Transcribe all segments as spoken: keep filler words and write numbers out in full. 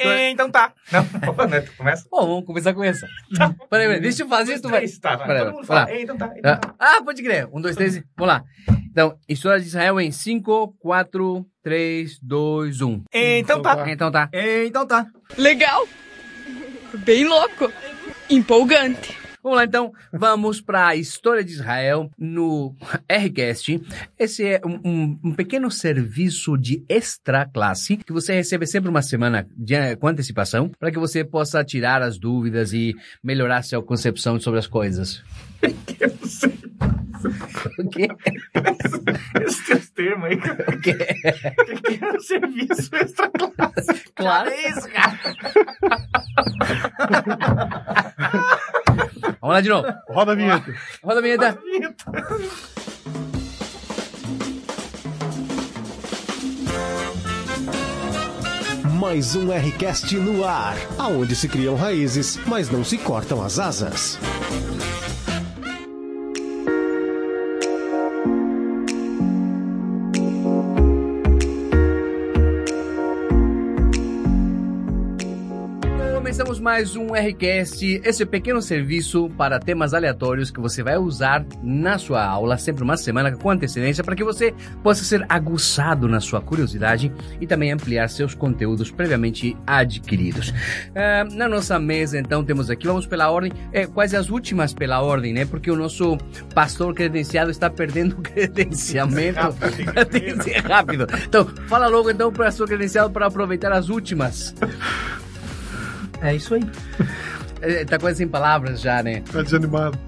É, então tá. Não, né, tu começa? Bom, vamos começar com essa. Tá. Peraí, peraí, deixa eu fazer isso. Um, vai... tá, vai. Peraí, todo mundo fala. É, então tá, então tá. Ah, pode crer. Um, dois, três, vamos lá. Então, História de Israel em cinco, quatro, três, dois, um. É, então tá. É, então tá. É, então tá. Legal. Bem louco. Empolgante. Vamos lá, então. Vamos para a História de Israel no R-Cast. Esse é um, um, um pequeno serviço de extra classe que você recebe sempre uma semana de, com antecipação para que você possa tirar as dúvidas e melhorar sua concepção sobre as coisas. Eu não sei. O quê? Esses teus termos aí. O quê? Pequeno serviço extra classe. Claro. É isso, cara. Vamos lá de novo. Roda a vinheta. Roda a vinheta. Roda a vinheta. Mais um R-Cast no ar, aonde se criam raízes, mas não se cortam as asas. Começamos mais um R-Cast, esse pequeno serviço para temas aleatórios que você vai usar na sua aula, sempre uma semana com antecedência, para que você possa ser aguçado na sua curiosidade e também ampliar seus conteúdos previamente adquiridos. É, na nossa mesa, então, temos aqui, vamos pela ordem, é, quase as últimas pela ordem, né? Porque o nosso pastor credenciado está perdendo o credenciamento. Tem que ser rápido. Então, fala logo, então, para o pastor credenciado para aproveitar as últimas. É isso aí. Tá quase sem palavras já, né? Tá desanimado.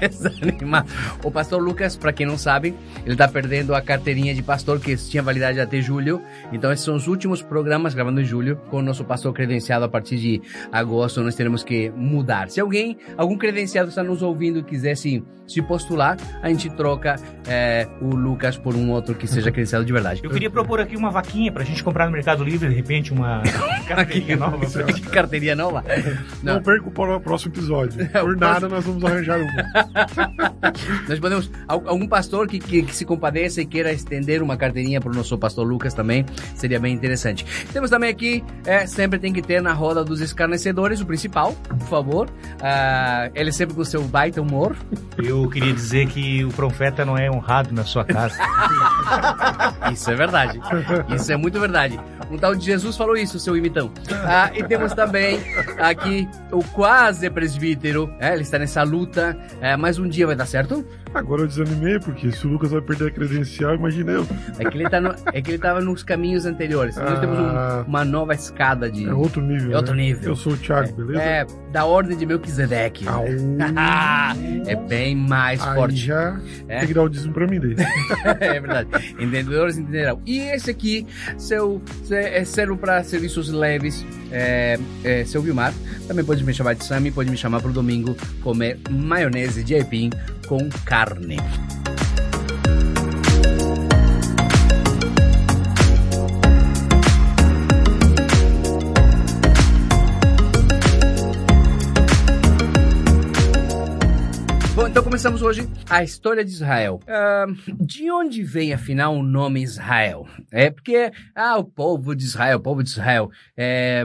Desanimado. O pastor Lucas, pra quem não sabe, ele tá perdendo a carteirinha de pastor que tinha validade até julho. Então esses são os últimos programas gravando em julho com o nosso pastor credenciado. A partir de agosto nós teremos que mudar. Se alguém, algum credenciado que está nos ouvindo e quisesse se postular, a gente troca é, o Lucas por um outro que seja credenciado de verdade. Eu queria propor aqui uma vaquinha pra gente comprar no Mercado Livre, de repente uma carteirinha nova. Pra... carteirinha nova? Não. Não perco para o próximo episódio. Por nada nós vamos arranjar um. Nós podemos... Algum pastor que, que, que se compadeça e queira estender uma carteirinha para o nosso pastor Lucas também, seria bem interessante. Temos também aqui, é, sempre tem que ter na roda dos escarnecedores, o principal, por favor. Uh, ele sempre com o seu baita humor. Eu queria dizer que o profeta não é honrado na sua casa. Isso é verdade. Isso é muito verdade. Um tal de Jesus falou isso, seu imitão. Uh, e temos também aqui o quase presbítero, é, ele está nessa luta, é, mas um dia vai dar certo? Agora eu desanimei, porque se o Lucas vai perder a credencial, imagina eu. É que ele tá no, é que ele estava nos caminhos anteriores. Ah, nós temos um, uma nova escada de... É outro nível. É outro nível. Né? Eu sou o Thiago, beleza? É, da ordem de Melquisedeque. Ah, é bem mais aí forte. Já é. Tem que dar o dízimo pra mim dele. É verdade. Entendedores entenderão. E esse aqui, seu, é servo para serviços leves, é, é, seu Vilmar. Também pode me chamar de Sammy, pode me chamar pro domingo comer maionese de aipim com carne. Bom, então começamos hoje a História de Israel. Uh, de onde vem, afinal, o nome Israel? É porque, ah, o povo de Israel, o povo de Israel. É,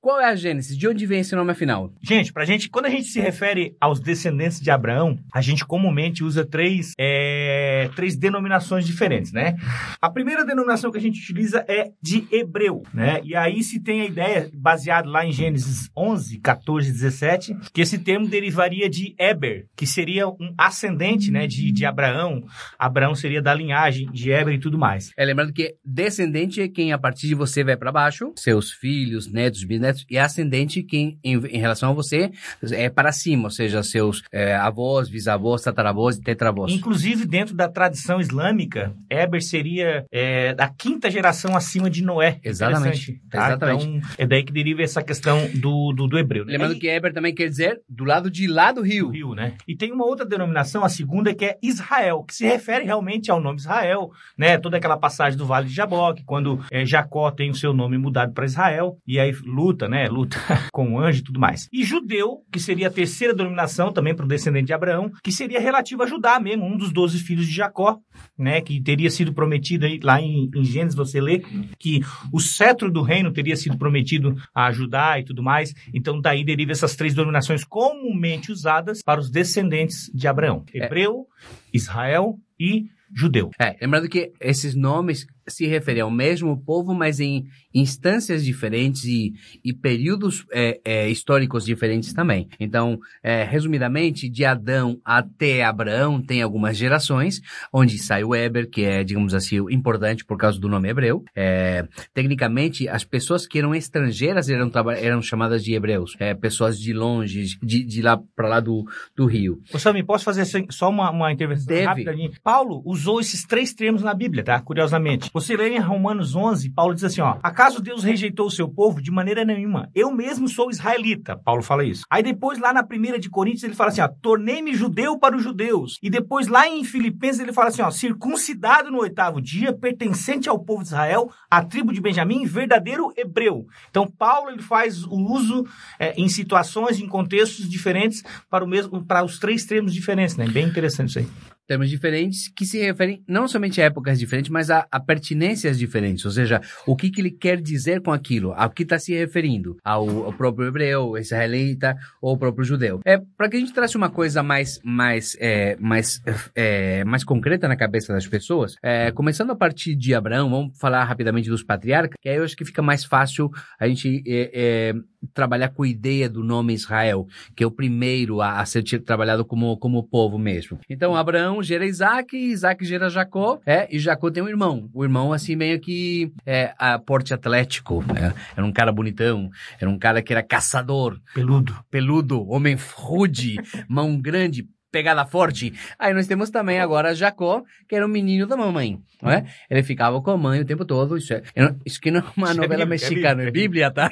qual é a Gênesis? De onde vem esse nome, afinal? Gente, pra gente, quando a gente se refere aos descendentes de Abraão, a gente comumente usa três, é, três denominações diferentes, né? A primeira denominação que a gente utiliza é de hebreu, né? E aí se tem a ideia, baseado lá em Gênesis onze, catorze, dezessete, que esse termo derivaria de Eber, que seria seria um ascendente, né, de, de Abraão. Abraão seria da linhagem de Eber e tudo mais. É, lembrando que descendente é quem a partir de você vai para baixo, seus filhos, netos, bisnetos, e ascendente quem em, em relação a você é para cima, ou seja, seus é, avós, bisavós, tataravós e tetravós. Inclusive, dentro da tradição islâmica, Eber seria é, da quinta geração acima de Noé. Exatamente. Tá? Exatamente. Então, é daí que deriva essa questão do, do, do hebreu. Né? Lembrando aí, que Eber também quer dizer do lado de lá do rio. Do rio, né? E tem uma outra denominação, a segunda, que é Israel, que se refere realmente ao nome Israel, né? Toda aquela passagem do Vale de Jaboc, quando é, Jacó tem o seu nome mudado para Israel, e aí luta, né? Luta com o anjo e tudo mais. E judeu, que seria a terceira denominação, também para o descendente de Abraão, que seria relativa a Judá mesmo, um dos doze filhos de Jacó, né? Que teria sido prometido aí, lá em, em Gênesis, você lê que o cetro do reino teria sido prometido a Judá e tudo mais. Então, daí deriva essas três denominações comumente usadas para os descendentes de Abraão. Hebreu, é. Israel e judeu. É, lembrando que esses nomes se referem ao mesmo povo, mas em instâncias diferentes e, e períodos é, é, históricos diferentes também. Então, é, resumidamente, de Adão até Abraão tem algumas gerações, onde sai o Eber, que é, digamos assim, importante por causa do nome hebreu. É, tecnicamente, as pessoas que eram estrangeiras eram, eram chamadas de hebreus, é, pessoas de longe, de, de lá para lá do, do rio. Ô, Sammy, posso fazer só uma, uma intervenção Deve. rápida? Paulo usou esses três termos na Bíblia, tá? Curiosamente. Você lê em Romanos onze, Paulo diz assim, ó, acaso Deus rejeitou o seu povo? De maneira nenhuma. Eu mesmo sou israelita. Paulo fala isso. Aí depois lá na primeira de Coríntios ele fala assim, ó, tornei-me judeu para os judeus. E depois lá em Filipenses ele fala assim, ó, circuncidado no oitavo dia, pertencente ao povo de Israel, à tribo de Benjamim, verdadeiro hebreu. Então Paulo ele faz o uso é, em situações, em contextos diferentes para o mesmo, para os três termos diferentes, né? Bem interessante isso aí. Termos diferentes que se referem não somente a épocas diferentes, mas a, a pertinências diferentes, ou seja, o que, que ele quer dizer com aquilo, ao que está se referindo, ao, ao próprio hebreu, israelita ou ao próprio judeu. É, para que a gente trace uma coisa mais, mais, é, mais, é, mais concreta na cabeça das pessoas, é, começando a partir de Abraão, vamos falar rapidamente dos patriarcas, que aí eu acho que fica mais fácil a gente é, é, trabalhar com a ideia do nome Israel, que é o primeiro a, a ser trabalhado como, como povo mesmo. Então, Abraão gera Isaac, Isaac gera Jacó, é, e Jacó tem um irmão, o irmão assim meio que é, a porte atlético, é, era um cara bonitão, era um cara que era caçador, peludo, peludo, homem rude, mão grande, pegada forte. Aí nós temos também agora Jacó, que era um menino da mamãe, não é? Ele ficava com a mãe o tempo todo. Isso, é, isso que não é uma isso novela é bíblia, mexicana, é Bíblia, tá?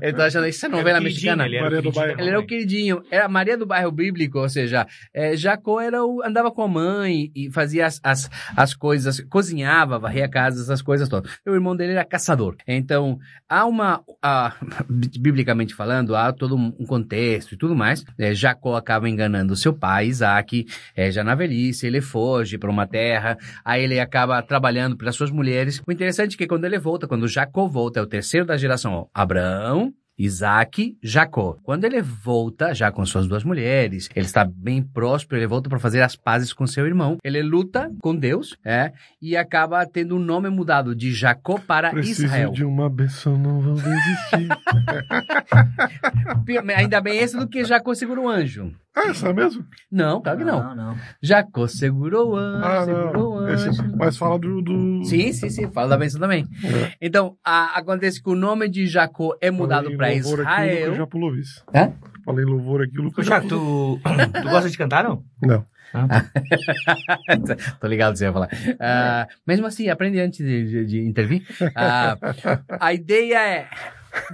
Eu tô achando isso é novela é mexicana. Ele era, do bairro, ele era o queridinho, era Maria do Bairro Bíblico, ou seja, é, Jacó era o, andava com a mãe e fazia as, as, as coisas, cozinhava, varria a casa, essas coisas todas. E o irmão dele era caçador. Então, há uma, a, biblicamente falando, há todo um contexto e tudo mais. É, Jacó acaba enganando seu pai, Isaac, é, já na velhice, ele foge para uma terra, aí ele acaba trabalhando para suas mulheres. O interessante é que quando ele volta, quando Jacó volta, é o terceiro da geração, ó, Abraão, Isaac, Jacó. Quando ele volta, já com suas duas mulheres, ele está bem próspero, ele volta para fazer as pazes com seu irmão. Ele luta com Deus, é, e acaba tendo o um nome mudado de Jacó para Preciso Israel. Preciso de uma benção, não vou desistir. Ainda bem esse do que Jacó segura o anjo. Ah, essa mesmo? Não, claro que não. não, não. Jacó segurou o anjo, ah, segurou o anjo. Esse, mas fala do, do... Sim, sim, sim, fala da bênção também. É. Então, a, acontece que o nome de Jacó é mudado para Israel. Aqui, eu já pulou isso. Hã? Falei louvor aqui, o Lucas já pulou. Tu, tu gosta de cantar, não? Não. Ah. Tô ligado que você ia falar. Ah, mesmo assim, aprende antes de, de, de intervir. Ah, a ideia é...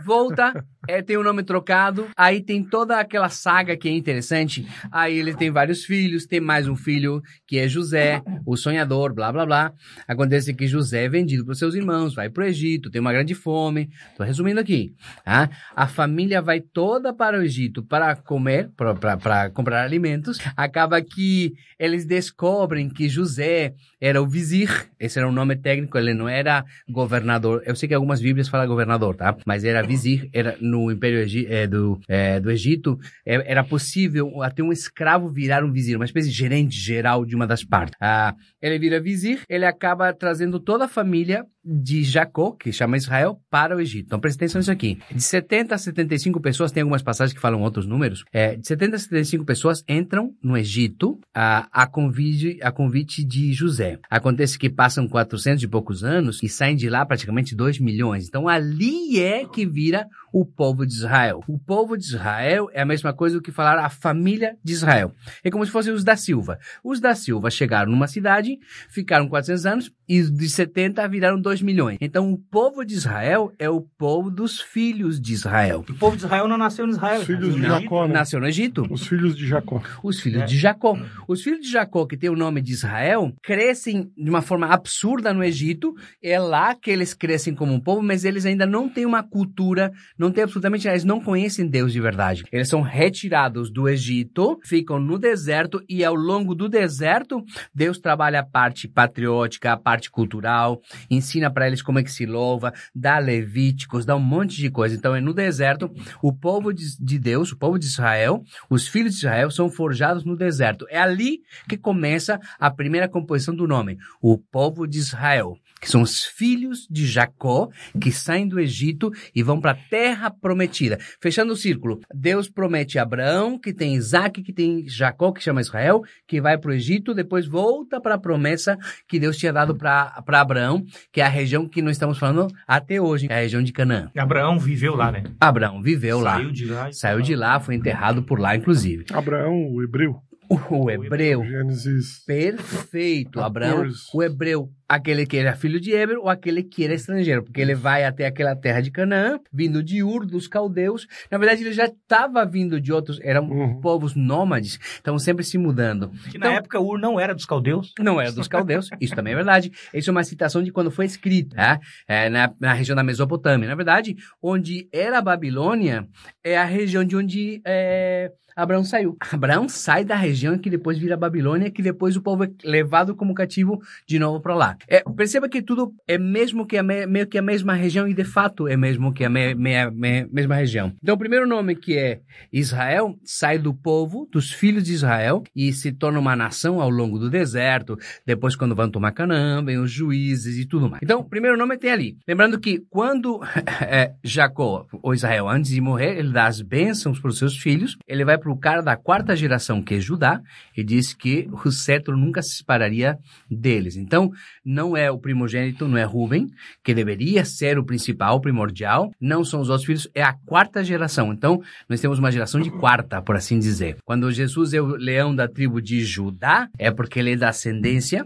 Volta, é, tem o nome trocado, aí tem toda aquela saga que é interessante, aí ele tem vários filhos, tem mais um filho que é José, o sonhador, blá blá blá. Acontece que José é vendido para seus irmãos, vai para o Egito, tem uma grande fome, estou resumindo aqui, tá? A família vai toda para o Egito para comer, para comprar alimentos, acaba que eles descobrem que José era o vizir, esse era o nome técnico, ele não era governador, eu sei que algumas bíblias falam governador, tá? Mas era vizir, era no Império é, do, é, do Egito, é, era possível até um escravo virar um vizir, uma espécie de gerente geral de uma das partes. Ah, ele vira vizir, ele acaba trazendo toda a família de Jacó, que chama Israel, para o Egito. Então, presta atenção nisso aqui. De setenta a setenta e cinco pessoas, tem algumas passagens que falam outros números, é, de setenta a setenta e cinco pessoas entram no Egito a, a, convite, a convite de José. Acontece que passam quatrocentos e poucos anos e saem de lá praticamente dois milhões. Então, ali é que vira o povo de Israel. O povo de Israel é a mesma coisa do que falar a família de Israel. É como se fossem os da Silva. Os da Silva chegaram numa cidade, ficaram quatrocentos anos e de setenta viraram dois dois milhões. Então, o povo de Israel é o povo dos filhos de Israel. O povo de Israel não nasceu em Israel. Os filhos de Jacó, né? Nasceu no Egito. Os filhos de Jacó. Os filhos é. de Jacó. Os filhos de Jacó, que tem o nome de Israel, crescem de uma forma absurda no Egito. É lá que eles crescem como um povo, mas eles ainda não têm uma cultura, não tem absolutamente nada. Eles não conhecem Deus de verdade. Eles são retirados do Egito, ficam no deserto e ao longo do deserto, Deus trabalha a parte patriótica, a parte cultural, ensina para eles como é que se louva, dá Levíticos, dá um monte de coisa. Então é no deserto, o povo de Deus, o povo de Israel, os filhos de Israel são forjados no deserto. É ali que começa a primeira composição do nome, o povo de Israel, que são os filhos de Jacó, que saem do Egito e vão para a terra prometida. Fechando o círculo, Deus promete a Abraão, que tem Isaac, que tem Jacó, que chama Israel, que vai para o Egito, depois volta para a promessa que Deus tinha dado para Abraão, que é a região que nós estamos falando até hoje, é a região de Canaã. Abraão viveu lá, né? Abraão viveu lá. Saiu de lá. Saiu de lá, foi enterrado por lá, inclusive. Abraão, o hebreu. O hebreu. Gênesis. Perfeito, Abraão. O hebreu. Aquele que era filho de Heber ou aquele que era estrangeiro, porque ele vai até aquela terra de Canaã, vindo de Ur, dos caldeus. Na verdade, ele já estava vindo de outros, eram uhum. povos nômades, estavam sempre se mudando. Que então, na época Ur não era dos caldeus. Não era dos caldeus, isso também é verdade. Isso é uma citação de quando foi escrita, tá? é, na, na região da Mesopotâmia. Na verdade, onde era a Babilônia, é a região de onde é, Abraão saiu. Abraão sai da região que depois vira a Babilônia, que depois o povo é levado como cativo de novo para lá. É, perceba que tudo é mesmo que a me, meio que a mesma região e de fato é mesmo que a me, me, me, mesma região. Então o primeiro nome que é Israel sai do povo, dos filhos de Israel e se torna uma nação ao longo do deserto, depois quando vão tomar Canaã, vem os juízes e tudo mais. Então o primeiro nome tem ali. Lembrando que quando é, Jacó, ou Israel, antes de morrer, ele dá as bênçãos para os seus filhos, ele vai para o cara da quarta geração que é Judá e diz que o cetro nunca se separaria deles. Então não é o primogênito, não é Rúben, que deveria ser o principal, o primordial, não são os outros filhos, é a quarta geração. Então, nós temos uma geração de quarta, por assim dizer. Quando Jesus é o leão da tribo de Judá, é porque ele é da ascendência,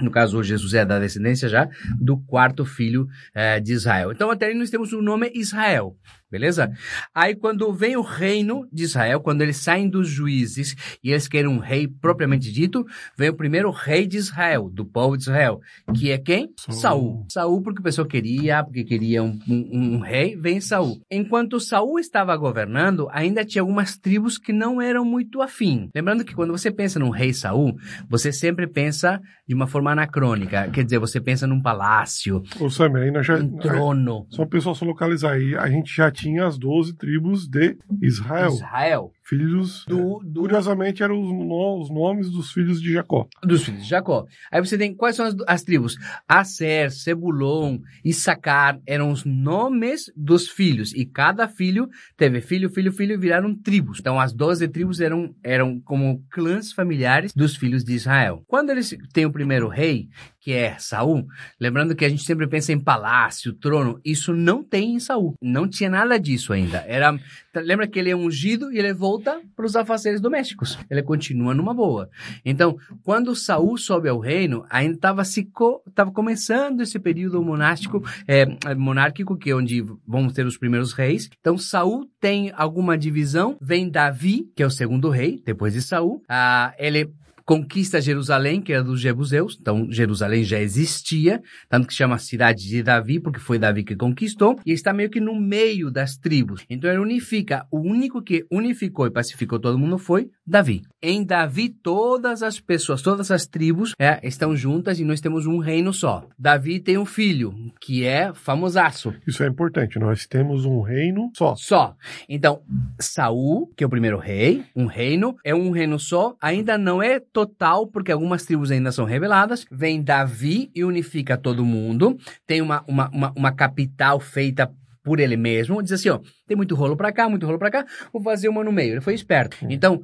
no caso, Jesus é da descendência já, do quarto filho é, de Israel. Então, até aí nós temos o nome Israel. Beleza? Aí quando vem o reino de Israel, quando eles saem dos juízes e eles querem um rei propriamente dito, vem o primeiro rei de Israel, do povo de Israel, que é quem? Saul. Saul porque o pessoal queria, porque queria um, um, um rei, vem Saul. Enquanto Saul estava governando, ainda tinha algumas tribos que não eram muito afim. Lembrando que quando você pensa num rei Saul, você sempre pensa de uma forma anacrônica, quer dizer, você pensa num palácio, Ô, Sam, ainda já, um trono. Só o pessoal se localizar aí, a gente já tinha as doze tribos de Israel. Israel. Filhos, do, do... curiosamente, eram os, no, os nomes dos filhos de Jacó. Dos filhos de Jacó. Aí você tem, quais são as, as tribos? Aser, Zebulon, Issacar, eram os nomes dos filhos. E cada filho teve filho, filho, filho, e viraram tribos. Então, as doze tribos eram, eram como clãs familiares dos filhos de Israel. Quando eles têm o primeiro rei, que é Saul, lembrando que a gente sempre pensa em palácio, trono, isso não tem em Saul. Não tinha nada disso ainda. Era, lembra que ele é ungido e ele volta para os afazeres domésticos. Ele continua numa boa. Então, quando Saul sobe ao reino, ainda estava co começando esse período monástico, é, monárquico, que é onde vamos ter os primeiros reis. Então, Saul tem alguma divisão. Vem Davi, que é o segundo rei, depois de Saul. Ah, ele conquista Jerusalém, que era dos Jebuseus, então Jerusalém já existia, tanto que chama Cidade de Davi, porque foi Davi que conquistou, e está meio que no meio das tribos. Então ele unifica, o único que unificou e pacificou todo mundo foi Davi. Em Davi, todas as pessoas, todas as tribos é, estão juntas e nós temos um reino só. Davi tem um filho, que é famosaço. Isso é importante, nós temos um reino só. Só. Então, Saul, que é o primeiro rei, um reino, é um reino só, ainda não é total, porque algumas tribos ainda são rebeladas. Vem Davi e unifica todo mundo. Tem uma, uma, uma, uma capital feita por ele mesmo. Diz assim, ó, tem muito rolo pra cá, muito rolo pra cá, vou fazer uma no meio. Ele foi esperto. Então,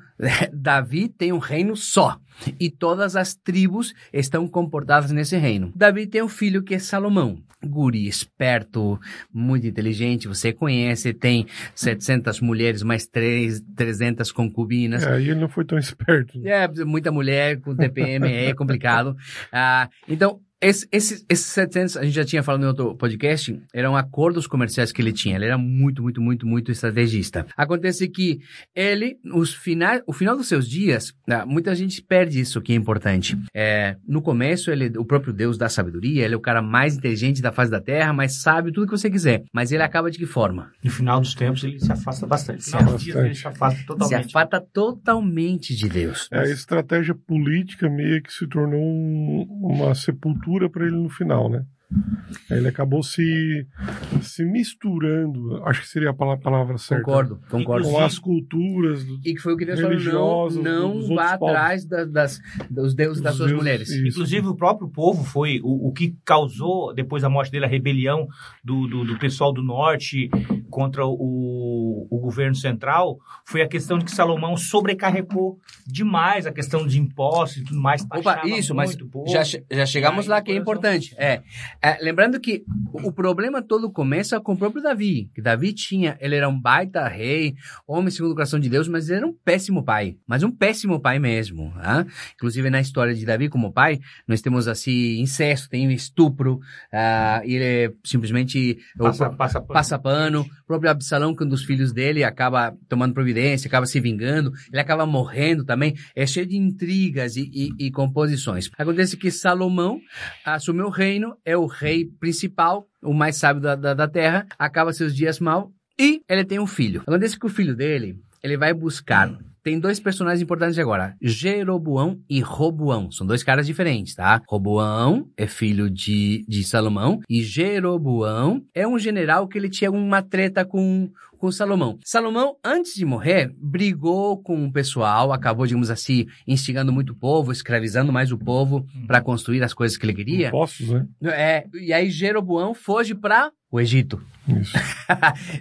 Davi tem um reino só. E todas as tribos estão comportadas nesse reino. Davi tem um filho que é Salomão. Guri, esperto, muito inteligente, você conhece, tem setecentas mulheres, mais trezentas concubinas. É, e ele não foi tão esperto. É, muita mulher com T P M, é complicado. Ah, então, Esse, esse, esses sete anos, a gente já tinha falado em outro podcast, eram acordos comerciais que ele tinha. Ele era muito, muito, muito, muito estrategista. Acontece que ele, os finais, o final dos seus dias, muita gente perde isso que é importante. É, no começo, ele, o próprio Deus dá sabedoria, ele é o cara mais inteligente da face da Terra, mais sábio, tudo que você quiser. Mas ele acaba de que forma? No final dos tempos, ele se afasta bastante. No final dos dias, ele se afasta totalmente. Se afasta totalmente de Deus. É, a estratégia política meio que se tornou uma sepultura para ele no final, né? Ele acabou se, se misturando, acho que seria a palavra certa. Concordo, concordo. Com as culturas do, e que foi o que Deus falou, não, não vá atrás das, das, dos deuses das suas mulheres. Isso. Inclusive o próprio povo foi o, o que causou, depois da morte dele, a rebelião do, do, do pessoal do norte contra o, o governo central, foi a questão de que Salomão sobrecarregou demais a questão de impostos e tudo mais. Opa, isso, mas povo, já, já chegamos lá, que é importante. É. É, lembrando que o problema todo começa com o próprio Davi, que Davi tinha, ele era um baita rei, homem segundo o coração de Deus, mas ele era um péssimo pai, mas um péssimo pai mesmo, tá? Inclusive na história de Davi como pai, nós temos assim, incesto, tem estupro, uh, ele simplesmente passa, ou, passa, pano. passa pano, o próprio Absalão, que um dos filhos dele acaba tomando providência, acaba se vingando, ele acaba morrendo também, é cheio de intrigas e, e, e composições. Acontece que Salomão assumiu o reino, é o rei principal, o mais sábio da, da, da terra, acaba seus dias mal e ele tem um filho. Acontece que o filho dele, ele vai buscar... Tem dois personagens importantes agora, Jeroboão e Roboão. São dois caras diferentes, tá? Roboão é filho de, de Salomão e Jeroboão é um general que ele tinha uma treta com... com Salomão. Salomão, antes de morrer, brigou com o pessoal, acabou, digamos assim, instigando muito o povo, escravizando mais o povo para construir as coisas que ele queria. Impostos, né? É, e aí Jeroboão foge para o Egito. Isso.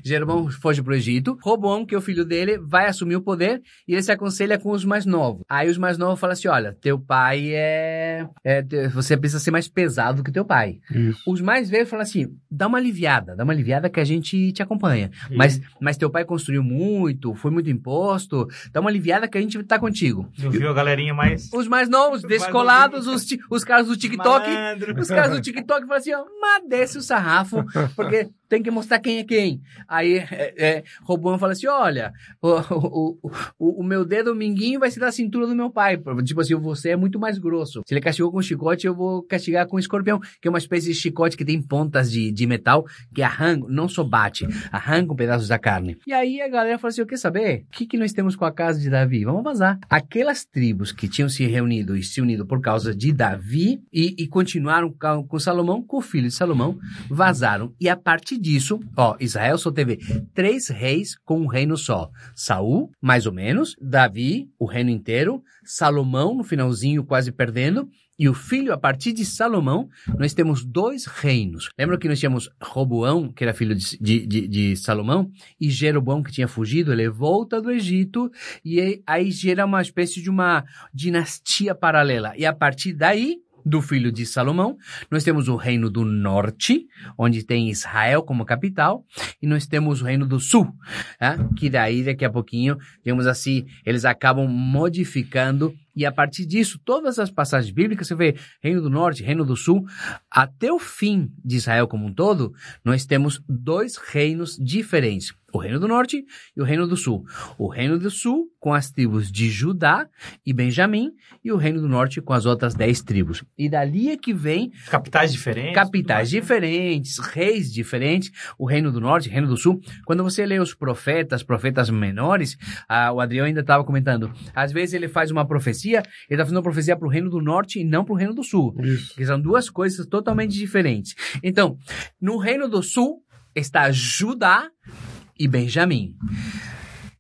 Jeroboão foge para o Egito. Roboão, que é o filho dele, vai assumir o poder e ele se aconselha com os mais novos. Aí os mais novos falam assim, olha, teu pai é... é você precisa ser mais pesado que teu pai. Isso. Os mais velhos falam assim, dá uma aliviada, dá uma aliviada que a gente te acompanha. Isso. Mas mas teu pai construiu muito, foi muito imposto, dá uma aliviada que a gente tá contigo. Eu vi a galerinha mais... Os mais novos, descolados, os, os caras do TikTok, malandro. Os caras do TikTok falam assim, ó, mas desce o sarrafo, porque... tem que mostrar quem é quem. Aí, é, é, Roboão fala assim, olha, o, o, o, o meu dedo, o minguinho, vai ser da cintura do meu pai. Tipo assim, você é muito mais grosso. Se ele castigou com chicote, eu vou castigar com escorpião, que é uma espécie de chicote que tem pontas de, de metal, que arranca, não só bate, arranca pedaços da carne. E aí a galera fala assim, eu quero saber, o que, que nós temos com a casa de Davi? Vamos vazar. Aquelas tribos que tinham se reunido e se unido por causa de Davi, e, e continuaram com, com Salomão, com o filho de Salomão, vazaram. E a partir disso, ó, Israel só teve três reis com um reino só. Saul, mais ou menos, Davi, o reino inteiro, Salomão, no finalzinho, quase perdendo, e o filho, a partir de Salomão, nós temos dois reinos. Lembra que nós tínhamos Roboão, que era filho de, de, de, de Salomão, e Jeroboão, que tinha fugido, ele volta do Egito, e aí, aí gera uma espécie de uma dinastia paralela. E a partir daí... do filho de Salomão, nós temos o reino do norte, onde tem Israel como capital, e nós temos o reino do sul, né? Que daí daqui a pouquinho, digamos assim, eles acabam modificando, e a partir disso, todas as passagens bíblicas, você vê reino do norte, reino do sul, até o fim de Israel como um todo, nós temos dois reinos diferentes. O reino do norte e o reino do sul. O reino do sul com as tribos de Judá e Benjamim e o reino do norte com as outras dez tribos. E dali é que vem... Capitais diferentes. Capitais diferentes, reis diferentes. O reino do norte, reino do sul. Quando você lê os profetas, profetas menores, ah, o Adrião ainda estava comentando, às vezes ele faz uma profecia, ele está fazendo uma profecia para o reino do norte e não para o reino do sul. Isso. Que são duas coisas totalmente diferentes. Então, no reino do sul está Judá e Benjamim.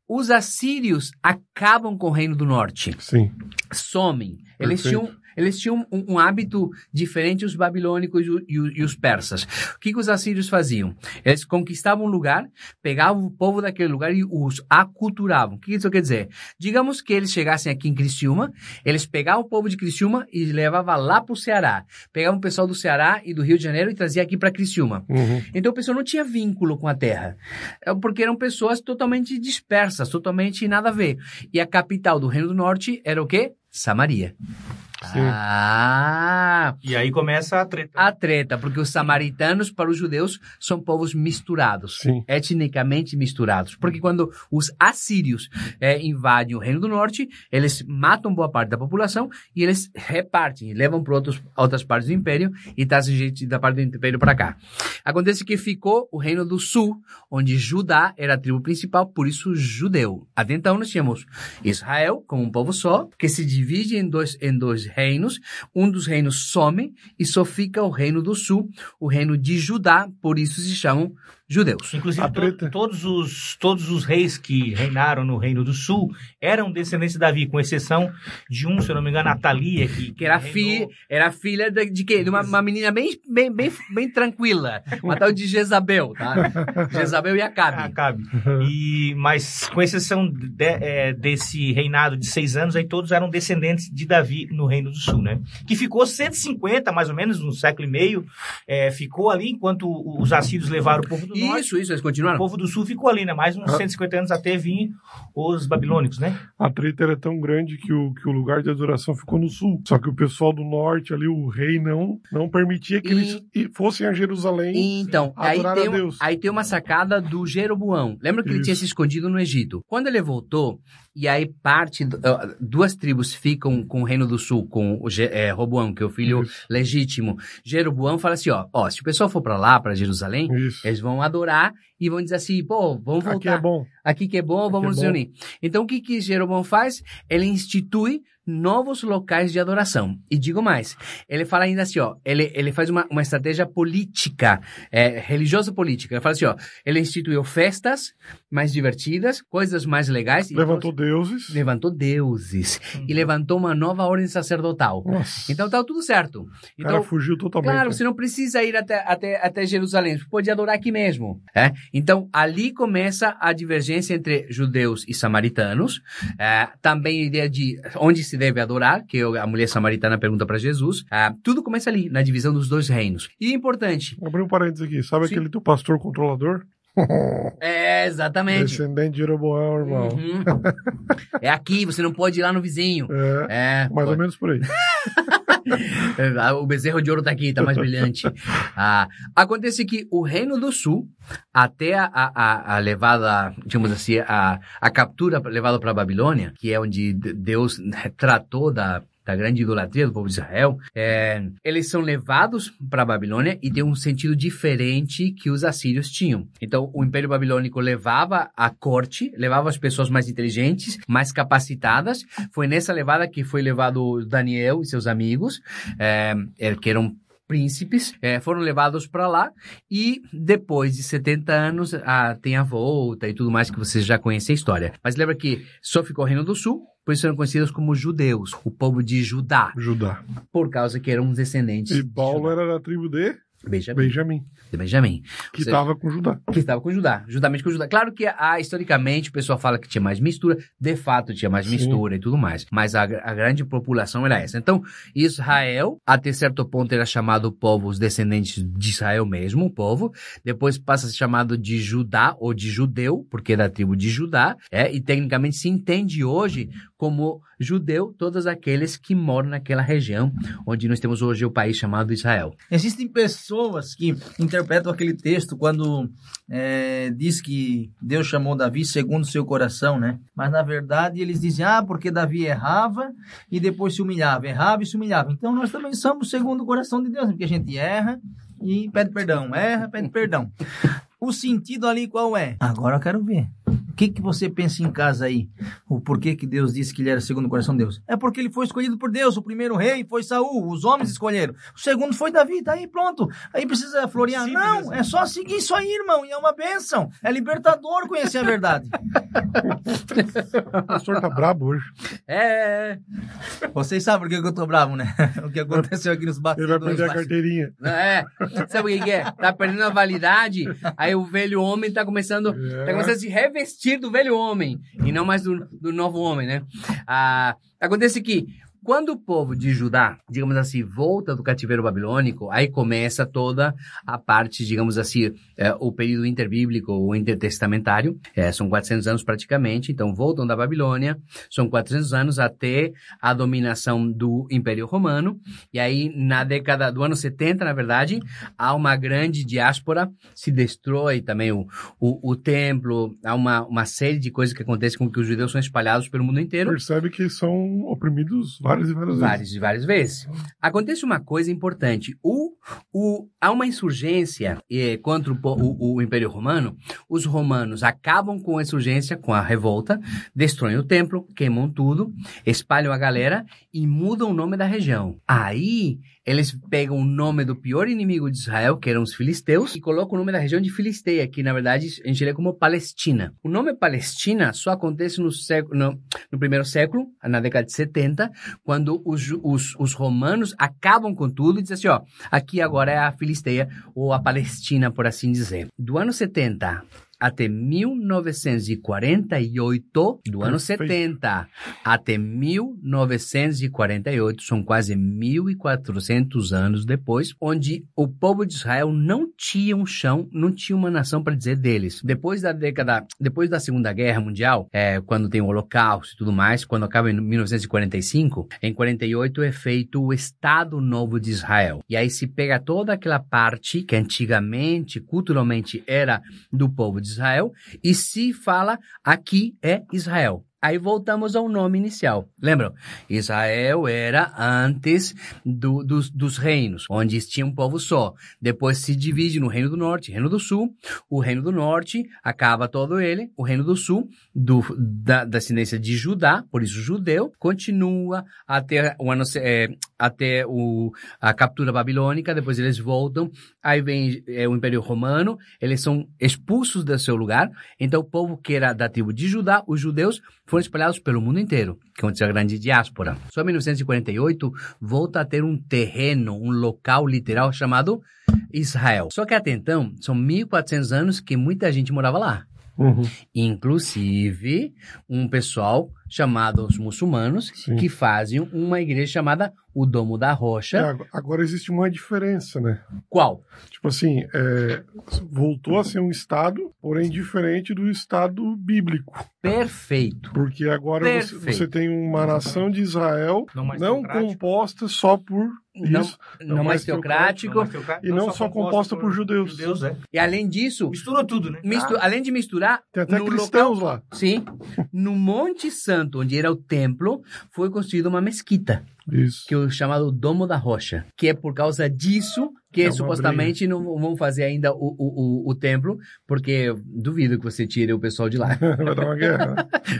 Os assírios acabam com o reino do norte. Sim. Somem. Eles tinham, eles tinham um, um hábito diferente os babilônicos e, e, e os persas. O que, que os assírios faziam? Eles conquistavam um lugar, pegavam o povo daquele lugar e os aculturavam. O que isso quer dizer? Digamos que eles chegassem aqui em Criciúma, eles pegavam o povo de Criciúma e levavam lá para o Ceará. Pegavam o pessoal do Ceará e do Rio de Janeiro e traziam aqui para Criciúma. Uhum. Então o pessoal não tinha vínculo com a terra, porque eram pessoas totalmente dispersas, totalmente nada a ver. E a capital do Reino do Norte era o quê? Samaria. Sim. Ah! E aí começa a treta. A treta, porque os samaritanos para os judeus são povos misturados, sim, etnicamente misturados. Porque quando os assírios é, invadem o Reino do Norte, eles matam boa parte da população e eles repartem, levam para outras partes do Império e trazem gente da parte do Império para cá. Acontece que ficou o Reino do Sul, onde Judá era a tribo principal, por isso judeu. Até então nós tínhamos Israel como um povo só, que se divide em dois, em dois reinos, um dos reinos some e só fica o reino do sul, o reino de Judá, por isso se chamam judeus. Inclusive, to, todos, os, todos os reis que reinaram no reino do sul eram descendentes de Davi, com exceção de um, se eu não me engano, Atalia, que, que era, fi, era filha de, de, quê? de uma, uma menina bem, bem, bem, bem tranquila, uma tal de Jezabel, tá? Jezabel e Acabe. Acabe. E, mas com exceção de, é, desse reinado de seis anos, aí todos eram descendentes de Davi no reino do sul, né? Que ficou cento e cinquenta, mais ou menos, um século e meio, é, ficou ali enquanto os assírios levaram o povo do Norte, isso, isso, eles continuaram. O povo do Sul ficou ali, né? Mais uns ah. cento e cinquenta anos até vir os babilônicos, né? A treta era tão grande que o, que o lugar de adoração ficou no Sul. Só que o pessoal do Norte ali, o rei, não, não permitia que e... eles fossem a Jerusalém e, então, aí tem, a Deus. Aí tem uma sacada do Jeroboão. Lembra que isso. Ele tinha se escondido no Egito. Quando ele voltou, e aí parte, duas tribos ficam com o Reino do Sul, com o é, Roboão, que é o filho isso. legítimo. Jeroboão fala assim, ó, ó, se o pessoal for pra lá, pra Jerusalém, isso. eles vão adorar e vão dizer assim, pô, vamos voltar. Aqui é bom. Aqui que é bom, vamos nos unir. Então, o que que Jeroboão faz? Ele institui novos locais de adoração. E digo mais, ele fala ainda assim, ó, ele, ele faz uma, uma estratégia política, é, religiosa política. Ele fala assim, ó, ele instituiu festas mais divertidas, coisas mais legais. Levantou e, deuses. Levantou deuses. Hum. E levantou uma nova ordem sacerdotal. Nossa. Então, tá tudo certo. Então, o cara fugiu totalmente. Claro, né? Você não precisa ir até, até, até Jerusalém. Você pode adorar aqui mesmo. É? Então, ali começa a divergência entre judeus e samaritanos. É, também a ideia de onde se deve adorar, que a mulher samaritana pergunta para Jesus. Ah, tudo começa ali, na divisão dos dois reinos. E importante... Vou abrir um parênteses aqui. Sabe sim. Aquele teu pastor controlador? É, exatamente. Descendente de Jeroboão, irmão. Uhum. É aqui, você não pode ir lá no vizinho. É, é mais pode. ou menos por aí. O bezerro de ouro tá aqui, tá mais brilhante. Ah, acontece que o Reino do Sul, até a, a, a levada, digamos assim, a, a captura levada para a Babilônia, que é onde Deus tratou da... da grande idolatria do povo de Israel, é, eles são levados para a Babilônia e tem um sentido diferente que os assírios tinham. Então, o Império Babilônico levava a corte, levava as pessoas mais inteligentes, mais capacitadas. Foi nessa levada que foi levado Daniel e seus amigos, é, que eram príncipes, é, foram levados para lá e depois de setenta anos ah, tem a volta e tudo mais que vocês já conhecem a história. Mas lembra que só ficou o Reino do Sul, por isso eram conhecidos como judeus, o povo de Judá. Judá. Por causa que eram descendentes. E Paulo era da tribo de... Benjamim. Benjamim. De Benjamim. Que estava com Judá. Que estava com Judá. Juntamente com Judá. Claro que, ah, historicamente, o pessoal fala que tinha mais mistura. De fato, tinha mais sim. mistura e tudo mais. Mas a, a grande população era essa. Então, Israel, até certo ponto, era chamado povo, os descendentes de Israel mesmo, o povo. Depois passa a ser chamado de Judá ou de judeu, porque é da tribo de Judá. É, e, tecnicamente, se entende hoje como judeu todos aqueles que moram naquela região onde nós temos hoje o país chamado Israel. Existem pessoas pessoas que interpretam aquele texto quando é, diz que Deus chamou Davi segundo o seu coração, né? Mas na verdade eles dizem, ah, porque Davi errava e depois se humilhava, errava e se humilhava. Então nós também somos segundo o coração de Deus, porque a gente erra e pede perdão, erra, pede perdão. O sentido ali qual é? Agora eu quero ver. O que, que você pensa em casa aí? O porquê que Deus disse que ele era segundo o coração de Deus? É porque ele foi escolhido por Deus. O primeiro rei foi Saul. Os homens escolheram. O segundo foi Davi. Tá aí, pronto. Aí precisa florear. Sim, não, beleza. É só seguir isso aí, irmão. E é uma bênção. É libertador conhecer a verdade. O pastor tá brabo hoje. É. Vocês sabem por que eu tô bravo, né? O que aconteceu aqui nos bastidores. Ele vai perder a carteirinha. É. Sabe o que é? Tá perdendo a validade. Aí o velho homem tá começando, é. tá começando a se revestir do velho homem, e não mais do, do novo homem, né? Ah, acontece que Quando o povo de Judá, digamos assim, volta do cativeiro babilônico, aí começa toda a parte, digamos assim, é, o período interbíblico ou intertestamentário, é, são quatrocentos anos praticamente, então voltam da Babilônia, são quatrocentos anos até a dominação do Império Romano, e aí na década do ano setenta, na verdade, há uma grande diáspora, se destrói também o, o, o templo, há uma, uma série de coisas que acontecem com que os judeus são espalhados pelo mundo inteiro. Percebe que são oprimidos várias e várias, várias vezes. Várias e várias vezes. Acontece uma coisa importante. O, o, há uma insurgência é, contra o, o, o Império Romano. Os romanos acabam com a insurgência, com a revolta, destroem o templo, queimam tudo, espalham a galera e mudam o nome da região. Aí, eles pegam o nome do pior inimigo de Israel, que eram os filisteus, e colocam o nome da região de Filisteia, que na verdade a gente lê como Palestina. O nome Palestina só acontece no, século, no, no primeiro século, na década de setenta, quando os, os, os romanos acabam com tudo e dizem assim, ó, aqui agora é a Filisteia, ou a Palestina, por assim dizer. Do ano setenta até mil novecentos e quarenta e oito, do ano setenta até mil novecentos e quarenta e oito, são quase mil e quatrocentos anos depois, onde o povo de Israel não tinha um chão, não tinha uma nação para dizer deles. Depois da década, depois da Segunda Guerra Mundial, é, quando tem o Holocausto e tudo mais, quando acaba em mil novecentos e quarenta e cinco, em quarenta e oito é feito o Estado Novo de Israel. E aí se pega toda aquela parte que antigamente, culturalmente, era do povo de Israel, e se fala aqui é Israel. Aí voltamos ao nome inicial. Lembram? Israel era antes do, dos, dos reinos, onde tinha um povo só. Depois se divide no Reino do Norte e Reino do Sul. O Reino do Norte acaba todo ele. O Reino do Sul, do, da descendência de Judá, por isso judeu, continua até o ano... É, até o, a captura babilônica, depois eles voltam, aí vem é, o Império Romano, eles são expulsos do seu lugar, então o povo que era da tribo de Judá, os judeus, foram espalhados pelo mundo inteiro, que aconteceu a grande diáspora. Só em mil novecentos e quarenta e oito volta a ter um terreno, um local literal chamado Israel. Só que até então, são mil e quatrocentos anos que muita gente morava lá. Uhum. Inclusive, um pessoal chamado os muçulmanos, sim, que fazem uma igreja chamada o Domo da Rocha. É, agora existe uma diferença, né? Qual? Tipo assim, é, voltou a ser um Estado, porém diferente do Estado bíblico. Perfeito. Porque agora Perfeito. Você, você tem uma nação de Israel não, não composta só por não, isso. Não, não mais teocrático. Não mais teocrático e não, não só, só composta por, por judeus. judeus é. E além disso... mistura tudo, né? Mistura, ah. Além de misturar... Tem até cristãos local, lá. Sim. No Monte Santo, onde era o templo, foi construída uma mesquita. Isso. Que é o chamado Domo da Rocha, que é por causa disso que é supostamente briga. Não vão fazer ainda o, o, o, o templo, porque duvido que você tire o pessoal de lá. Vai dar uma guerra.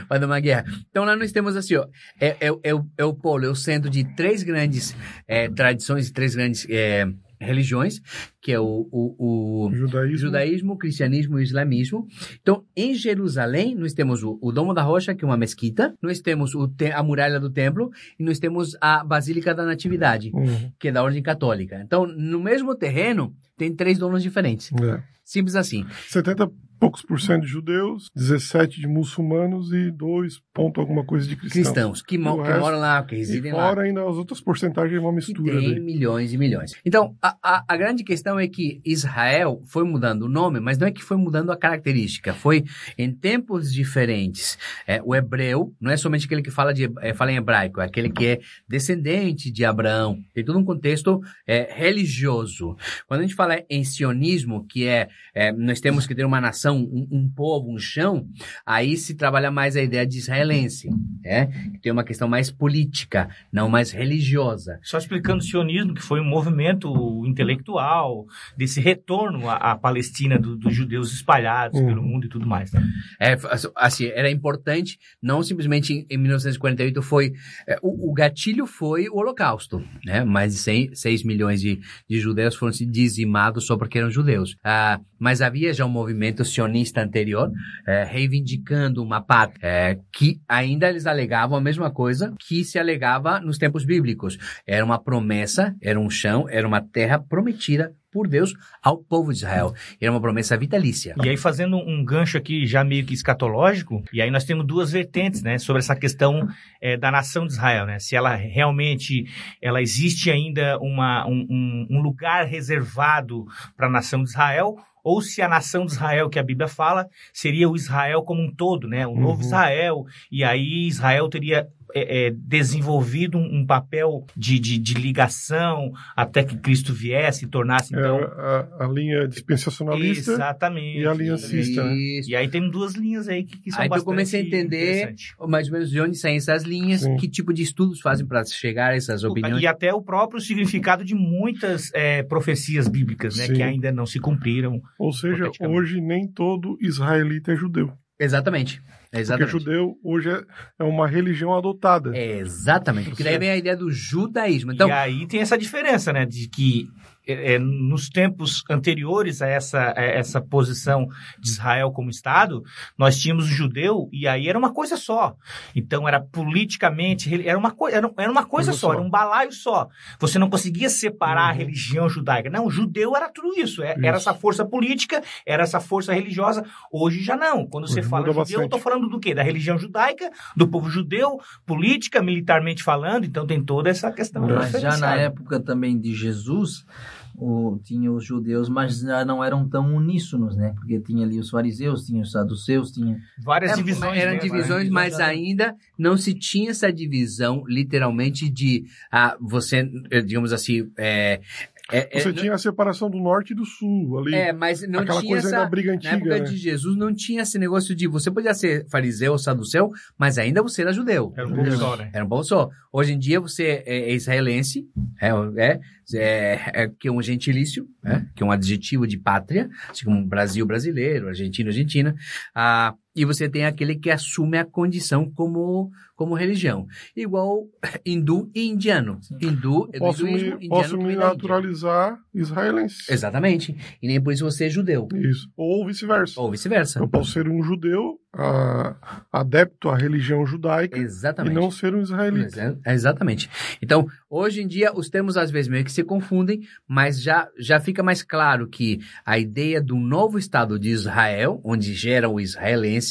Vai dar uma guerra. Então lá nós temos assim, ó, é, é, é, é o polo, é o centro de três grandes é, tradições e três grandes é, religiões, que é o, o, o judaísmo. judaísmo, cristianismo e islamismo. Então, em Jerusalém, nós temos o, o Domo da Rocha, que é uma mesquita, nós temos o te- a muralha do templo e nós temos a Basílica da Natividade, uhum, que é da ordem católica. Então, no mesmo terreno, tem três domos diferentes. É. Simples assim. setenta poucos por cento de judeus, dezessete de muçulmanos e dois ponto alguma coisa de cristãos. Cristãos, que, mo- que moram lá, que residem lá. E fora ainda as outras porcentagens é uma mistura. Que tem milhões e milhões. Então, a, a, a grande questão é que Israel foi mudando o nome, mas não é que foi mudando a característica. Foi em tempos diferentes. É, o hebreu não é somente aquele que fala, de, é, fala em hebraico, é aquele que é descendente de Abraão. Tem todo um contexto é, religioso. Quando a gente fala em sionismo, que é, é nós temos que ter uma nação, Um, um povo, um chão, aí se trabalha mais a ideia de israelense, né? Tem uma questão mais política, não mais religiosa. Só explicando o sionismo, que foi um movimento intelectual, desse retorno à, à Palestina dos do judeus espalhados uhum. pelo mundo e tudo mais. Né? É, assim, era importante, não simplesmente em mil novecentos e quarenta e oito foi... É, o, o gatilho foi o Holocausto, né? Mais de seis milhões de, de judeus foram dizimados só porque eram judeus. Ah, mas havia já um movimento sionista anterior, é, reivindicando uma pátria, é, que ainda eles alegavam a mesma coisa que se alegava nos tempos bíblicos. Era uma promessa, era um chão, era uma terra prometida por Deus ao povo de Israel. Era uma promessa vitalícia. E aí, fazendo um gancho aqui já meio que escatológico, e aí nós temos duas vertentes, né, sobre essa questão é, da nação de Israel, né? Se ela realmente, ela existe ainda uma, um, um lugar reservado para a nação de Israel, ou se a nação de Israel que a Bíblia fala seria o Israel como um todo, né? O novo uhum. Israel, e aí Israel teria é, é, desenvolvido um, um papel de, de, de ligação até que Cristo viesse e tornasse... Então... É, a, a linha dispensacionalista exatamente, e a linha cista. Né? E aí tem duas linhas aí que, que são aí bastante... Aí eu comecei a entender mais ou menos de onde saem essas linhas, sim, que tipo de estudos fazem para chegar a essas opiniões. E até o próprio significado de muitas é, profecias bíblicas, né? Que ainda não se cumpriram. Ou seja, hoje nem todo israelita é judeu. Exatamente. Exatamente. Porque judeu hoje é uma religião adotada. É exatamente. Porque daí vem a ideia do judaísmo. Então, e aí tem essa diferença, né? De que é, nos tempos anteriores a essa, a essa posição de Israel como Estado, nós tínhamos o judeu e aí era uma coisa só. Então era politicamente, era uma, co- era, era uma coisa só, só, era um balaio só. Você não conseguia separar uhum. a religião judaica. Não, o judeu era tudo isso. Era isso. Essa força política, era essa força religiosa. Hoje já não. Quando você hoje fala judeu, bastante. Eu estou falando do quê? Da religião judaica, do povo judeu, política, militarmente falando, então tem toda essa questão. Mas já na época também de Jesus, o, tinha os judeus, mas já não eram tão uníssonos, né? Porque tinha ali os fariseus, tinha os saduceus, tinha... Várias é, divisões. Eram né? divisões, mas ainda não se tinha essa divisão, literalmente, de ah, você, digamos assim... É, É, você é, tinha não... a separação do norte e do sul ali. É, mas não aquela tinha coisa essa... da briga antiga, na época né? de Jesus não tinha esse negócio de você podia ser fariseu ou saduceu, mas ainda você era judeu. Era um povo só, né? Era um povo só. Hoje em dia você é israelense, é, é, é, é que é um gentilício, é, que é um adjetivo de pátria, assim como Brasil brasileiro, Argentina Argentina. Ah, e você tem aquele que assume a condição como, como religião. Igual hindu e indiano. Sim. Hindu é do hinduísmo, indiano... Posso me naturalizar israelense. Exatamente. E nem por isso você é judeu. Isso. Ou vice-versa. Ou vice-versa. Eu posso ser um judeu, a, adepto à religião judaica, exatamente, e não ser um israelita. Exatamente. Então, hoje em dia, os termos às vezes meio que se confundem, mas já, já fica mais claro que a ideia do novo Estado de Israel, onde gera o israelense,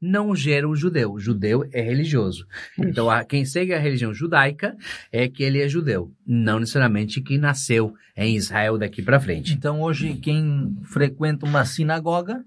não gera o judeu. O judeu é religioso. Isso. Então, a, quem segue a religião judaica é que ele é judeu. Não necessariamente que nasceu em Israel daqui para frente. Então, hoje, quem frequenta uma sinagoga,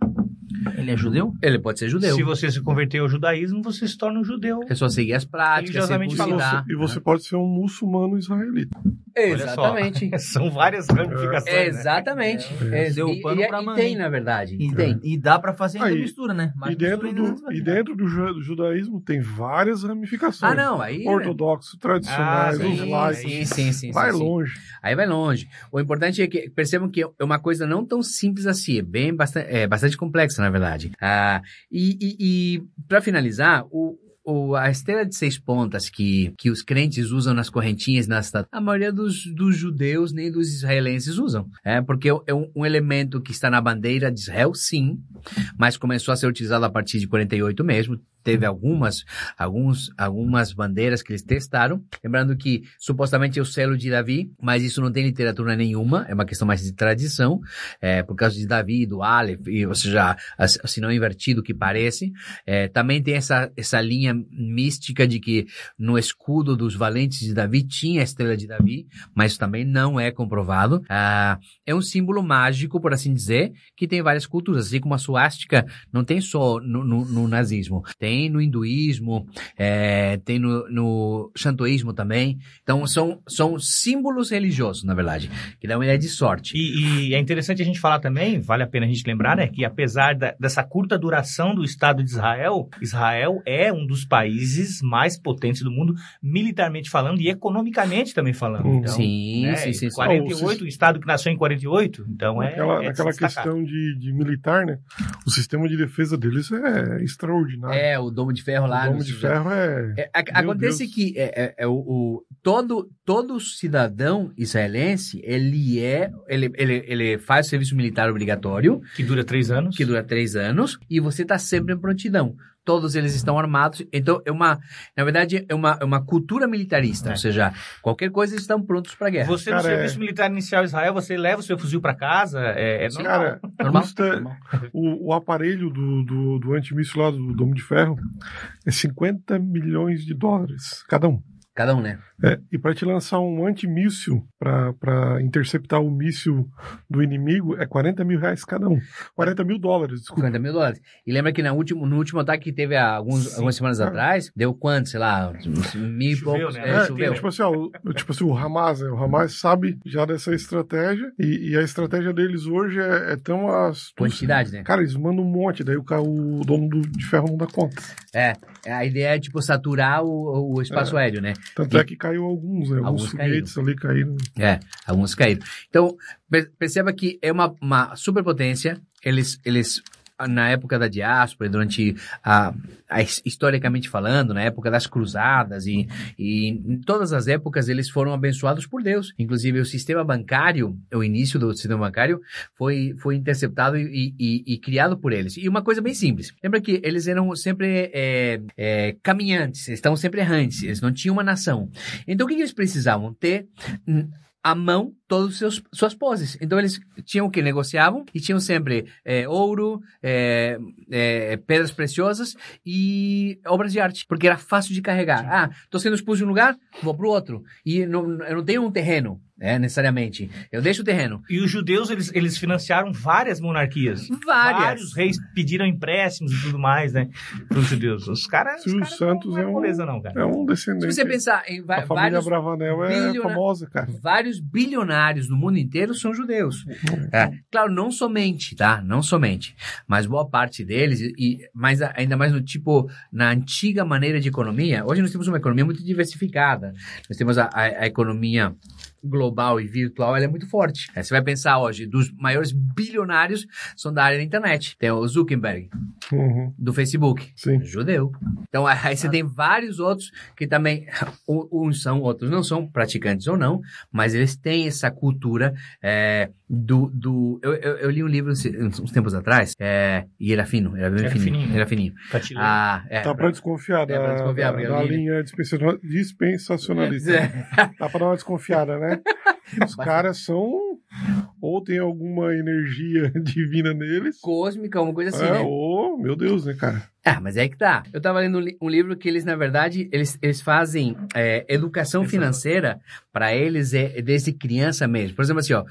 ele é judeu? Ele pode ser judeu. Se você se converter ao judaísmo, você se torna um judeu. É só seguir as práticas, circuncidar. E você pode ser um muçulmano israelita. Exatamente. São várias ramificações. É, exatamente. Né? É, deu e, pano e, pra mãe. E tem, na verdade. E, tem. É. E dá para fazer aí, mistura, né? Mas e dentro, do, e dentro do, ju, do judaísmo tem várias ramificações. Ah, não. Aí, ortodoxo, tradicionais, ah, sim, os laicos. Sim, sim, sim. Vai sim, longe. Sim. Aí vai longe. O importante é que percebam que é uma coisa não tão simples assim. É, bem, bastante, é bastante complexa, na verdade. Ah, e e, e para finalizar, o Ou a esteira de seis pontas que, que os crentes usam nas correntinhas, nas, a maioria dos, dos judeus nem dos israelenses usam. É, porque é um, um elemento que está na bandeira de Israel, sim, mas começou a ser utilizado a partir de quarenta e oito mesmo. Teve algumas, alguns, algumas bandeiras que eles testaram. Lembrando que supostamente é o selo de Davi, mas isso não tem literatura nenhuma, é uma questão mais de tradição, é, por causa de Davi, do Aleph, e, ou seja, se não invertido que parece. É, também tem essa, essa linha mística de que no escudo dos valentes de Davi tinha a estrela de Davi, mas isso também não é comprovado. Ah, é um símbolo mágico, por assim dizer, que tem várias culturas, assim como a suástica não tem só no, no, no nazismo. Tem Tem no hinduísmo, é, tem no, no xantoísmo também. Então, são, são símbolos religiosos, na verdade, que dá uma ideia de sorte. E, e é interessante a gente falar também, vale a pena a gente lembrar, né, que apesar da, dessa curta duração do Estado de Israel, Israel é um dos países mais potentes do mundo, militarmente falando e economicamente também falando. Então, sim, né, sim, sim. quarenta e oito, o, o Estado que nasceu em quarenta e oito, então naquela, é... é aquela questão de, de militar, né? O sistema de defesa deles é extraordinário. É, o Domo de Ferro lá. O Domo de Ferro é... é a, acontece Deus. Que é, é, é o, o, todo, todo cidadão israelense, ele é... Ele, ele, ele faz serviço militar obrigatório. Que dura três anos. Que dura três anos. E você está sempre em prontidão. Todos eles estão armados Então, é uma, na verdade, é uma, é uma cultura militarista. É. Ou seja, qualquer coisa, eles estão prontos para a guerra. Você, cara, no serviço é... militar inicial Israel, você leva o seu fuzil para casa? É, é normal? Cara, normal? Custa... normal. O, o aparelho do, do, do antimíssil lá do Domo de Ferro é cinquenta milhões de dólares, cada um. Cada um, né? É, e para te lançar um antimíssil, para interceptar o míssil do inimigo, é quarenta mil reais cada um. quarenta mil dólares, desculpa. quarenta mil dólares. E lembra que na último, no último ataque que teve há alguns, algumas semanas é. atrás, deu quanto, sei lá, mil e poucos, né? É, choveu. Tipo assim, ó, o, tipo assim, o Hamas, né? O Hamas sabe já dessa estratégia, e, e a estratégia deles hoje é, é tão... Astúcia. Quantidade, né? Cara, eles mandam um monte, daí o, o dono do, de ferro não dá conta. É, a ideia é, tipo, saturar o, o espaço é. aéreo, né? Tanto e, é que caiu alguns, né? Alguns, alguns foguetes ali caíram. É, alguns caíram. Então, perceba que é uma, uma superpotência. Eles, eles, na época da diáspora, durante, a, a, historicamente falando, na época das cruzadas e, e em todas as épocas, eles foram abençoados por Deus. Inclusive, o sistema bancário, o início do sistema bancário, foi, foi interceptado e, e, e criado por eles. E uma coisa bem simples. Lembra que eles eram sempre é, é, caminhantes, eles estavam sempre errantes, eles não tinham uma nação. Então, o que eles precisavam? Ter... à mão todas as suas poses. Então, eles tinham o que negociavam e tinham sempre é, ouro, é, é, pedras preciosas e obras de arte, porque era fácil de carregar. Sim. Ah, estou sendo expulso de um lugar, vou para o outro. E não, eu não tenho um terreno, né, necessariamente. Eu deixo o terreno. E os judeus, eles, eles financiaram várias monarquias. Várias. Vários reis pediram empréstimos e tudo mais, né, para os judeus. Os caras... Silvio Santos é, beleza, um, não, cara. É um descendente. Se você pensar em va- a família Bravanel é bilionar- famosa, cara. Vários bilionários do mundo inteiro são judeus. É, claro, não somente, tá? Não somente. Mas boa parte deles, e mais, ainda mais no tipo, na antiga maneira de economia, hoje nós temos uma economia muito diversificada. Nós temos a, a, a economia global e virtual, ela é muito forte. Aí você vai pensar hoje, dos maiores bilionários são da área da internet. Tem o Zuckerberg, uhum. do Facebook. Sim. Judeu. Então, aí você tem vários outros que também, uns são, outros não são, praticantes ou não, mas eles têm essa cultura é, do... do eu, eu, eu li um livro uns tempos atrás, é, e era fino, era bem era fininho, fininho. Era fininho. Tá, ah, é, tá pra desconfiar da, é pra desconfiar, da, da linha dispensacionalista. É. Tá pra dar uma desconfiada, né? Os caras são... ou tem alguma energia divina neles. Cósmica, uma coisa assim, é, né? Ou, meu Deus, né, cara? Ah, mas é que tá. Eu tava lendo um, li- um livro que eles, na verdade, eles, eles fazem é, educação financeira pra eles é, desde criança mesmo. Por exemplo, assim, ó,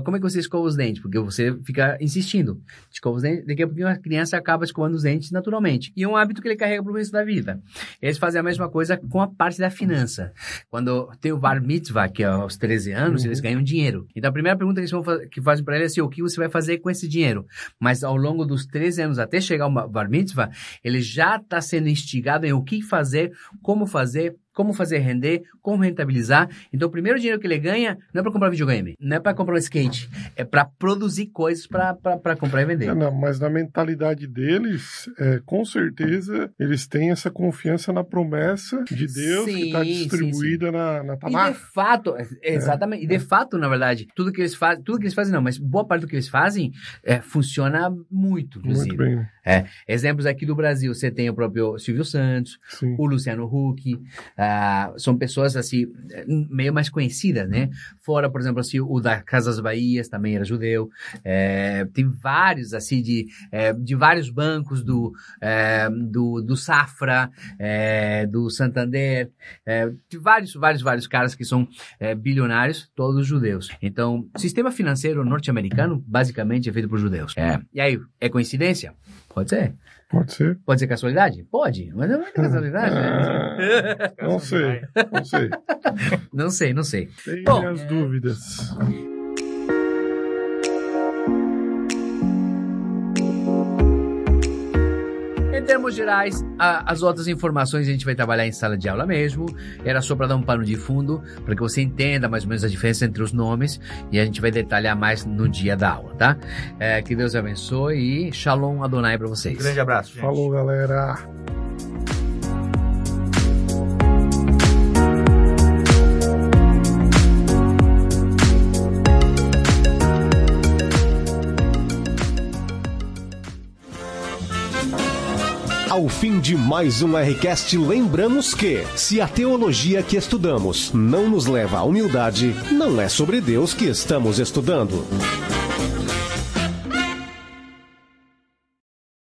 como é que você escova os dentes? Porque você fica insistindo. Escova os dentes, daqui a pouquinho a criança acaba escovando os dentes naturalmente. E é um hábito que ele carrega pro resto da vida. Eles fazem a mesma coisa com a parte da finança. Quando tem o Bar Mitzvah, que é aos treze anos, uhum. eles ganham dinheiro. Então a primeira pergunta que eles vão, que fazem pra ele é assim, o que você vai fazer com esse dinheiro? Mas ao longo dos treze anos, até chegar ao Bar Mitzvah, ele já está sendo instigado em o que fazer, como fazer, como fazer render, como rentabilizar. Então, o primeiro dinheiro que ele ganha não é para comprar videogame, não é para comprar um skate, é para produzir coisas para comprar e vender. Não, não, mas na mentalidade deles, é, com certeza, eles têm essa confiança na promessa de Deus, sim, que está distribuída, sim, sim. Na, na Tamar. E de fato, exatamente, é. e de fato, na verdade, tudo que eles fazem, tudo que eles fazem não, mas boa parte do que eles fazem é, funciona muito, inclusive. Muito bem. É, exemplos aqui do Brasil, você tem o próprio Silvio Santos, sim. o Luciano Huck, Uh, são pessoas assim, meio mais conhecidas, né? Fora, por exemplo, assim, o da Casas Bahias também era judeu. É, tem vários, assim, de, é, de vários bancos do, é, do, do Safra, é, do Santander. É, de vários, vários, vários caras que são é, bilionários, todos judeus. Então, o sistema financeiro norte-americano, basicamente, é feito por judeus. É. E aí, é coincidência? Pode ser. Pode ser. Pode ser casualidade? Pode, mas é muita casualidade, né? Ah, não sei, não sei. Não sei, não sei. Tem minhas dúvidas. Em termos gerais, a, as outras informações a gente vai trabalhar em sala de aula mesmo. Era só para dar um pano de fundo, para que você entenda mais ou menos a diferença entre os nomes, e a gente vai detalhar mais no dia da aula, tá? É, que Deus abençoe e Shalom Adonai para vocês. Um grande abraço, gente. Falou, galera. Ao fim de mais um R-Cast, lembramos que, se a teologia que estudamos não nos leva à humildade, não é sobre Deus que estamos estudando.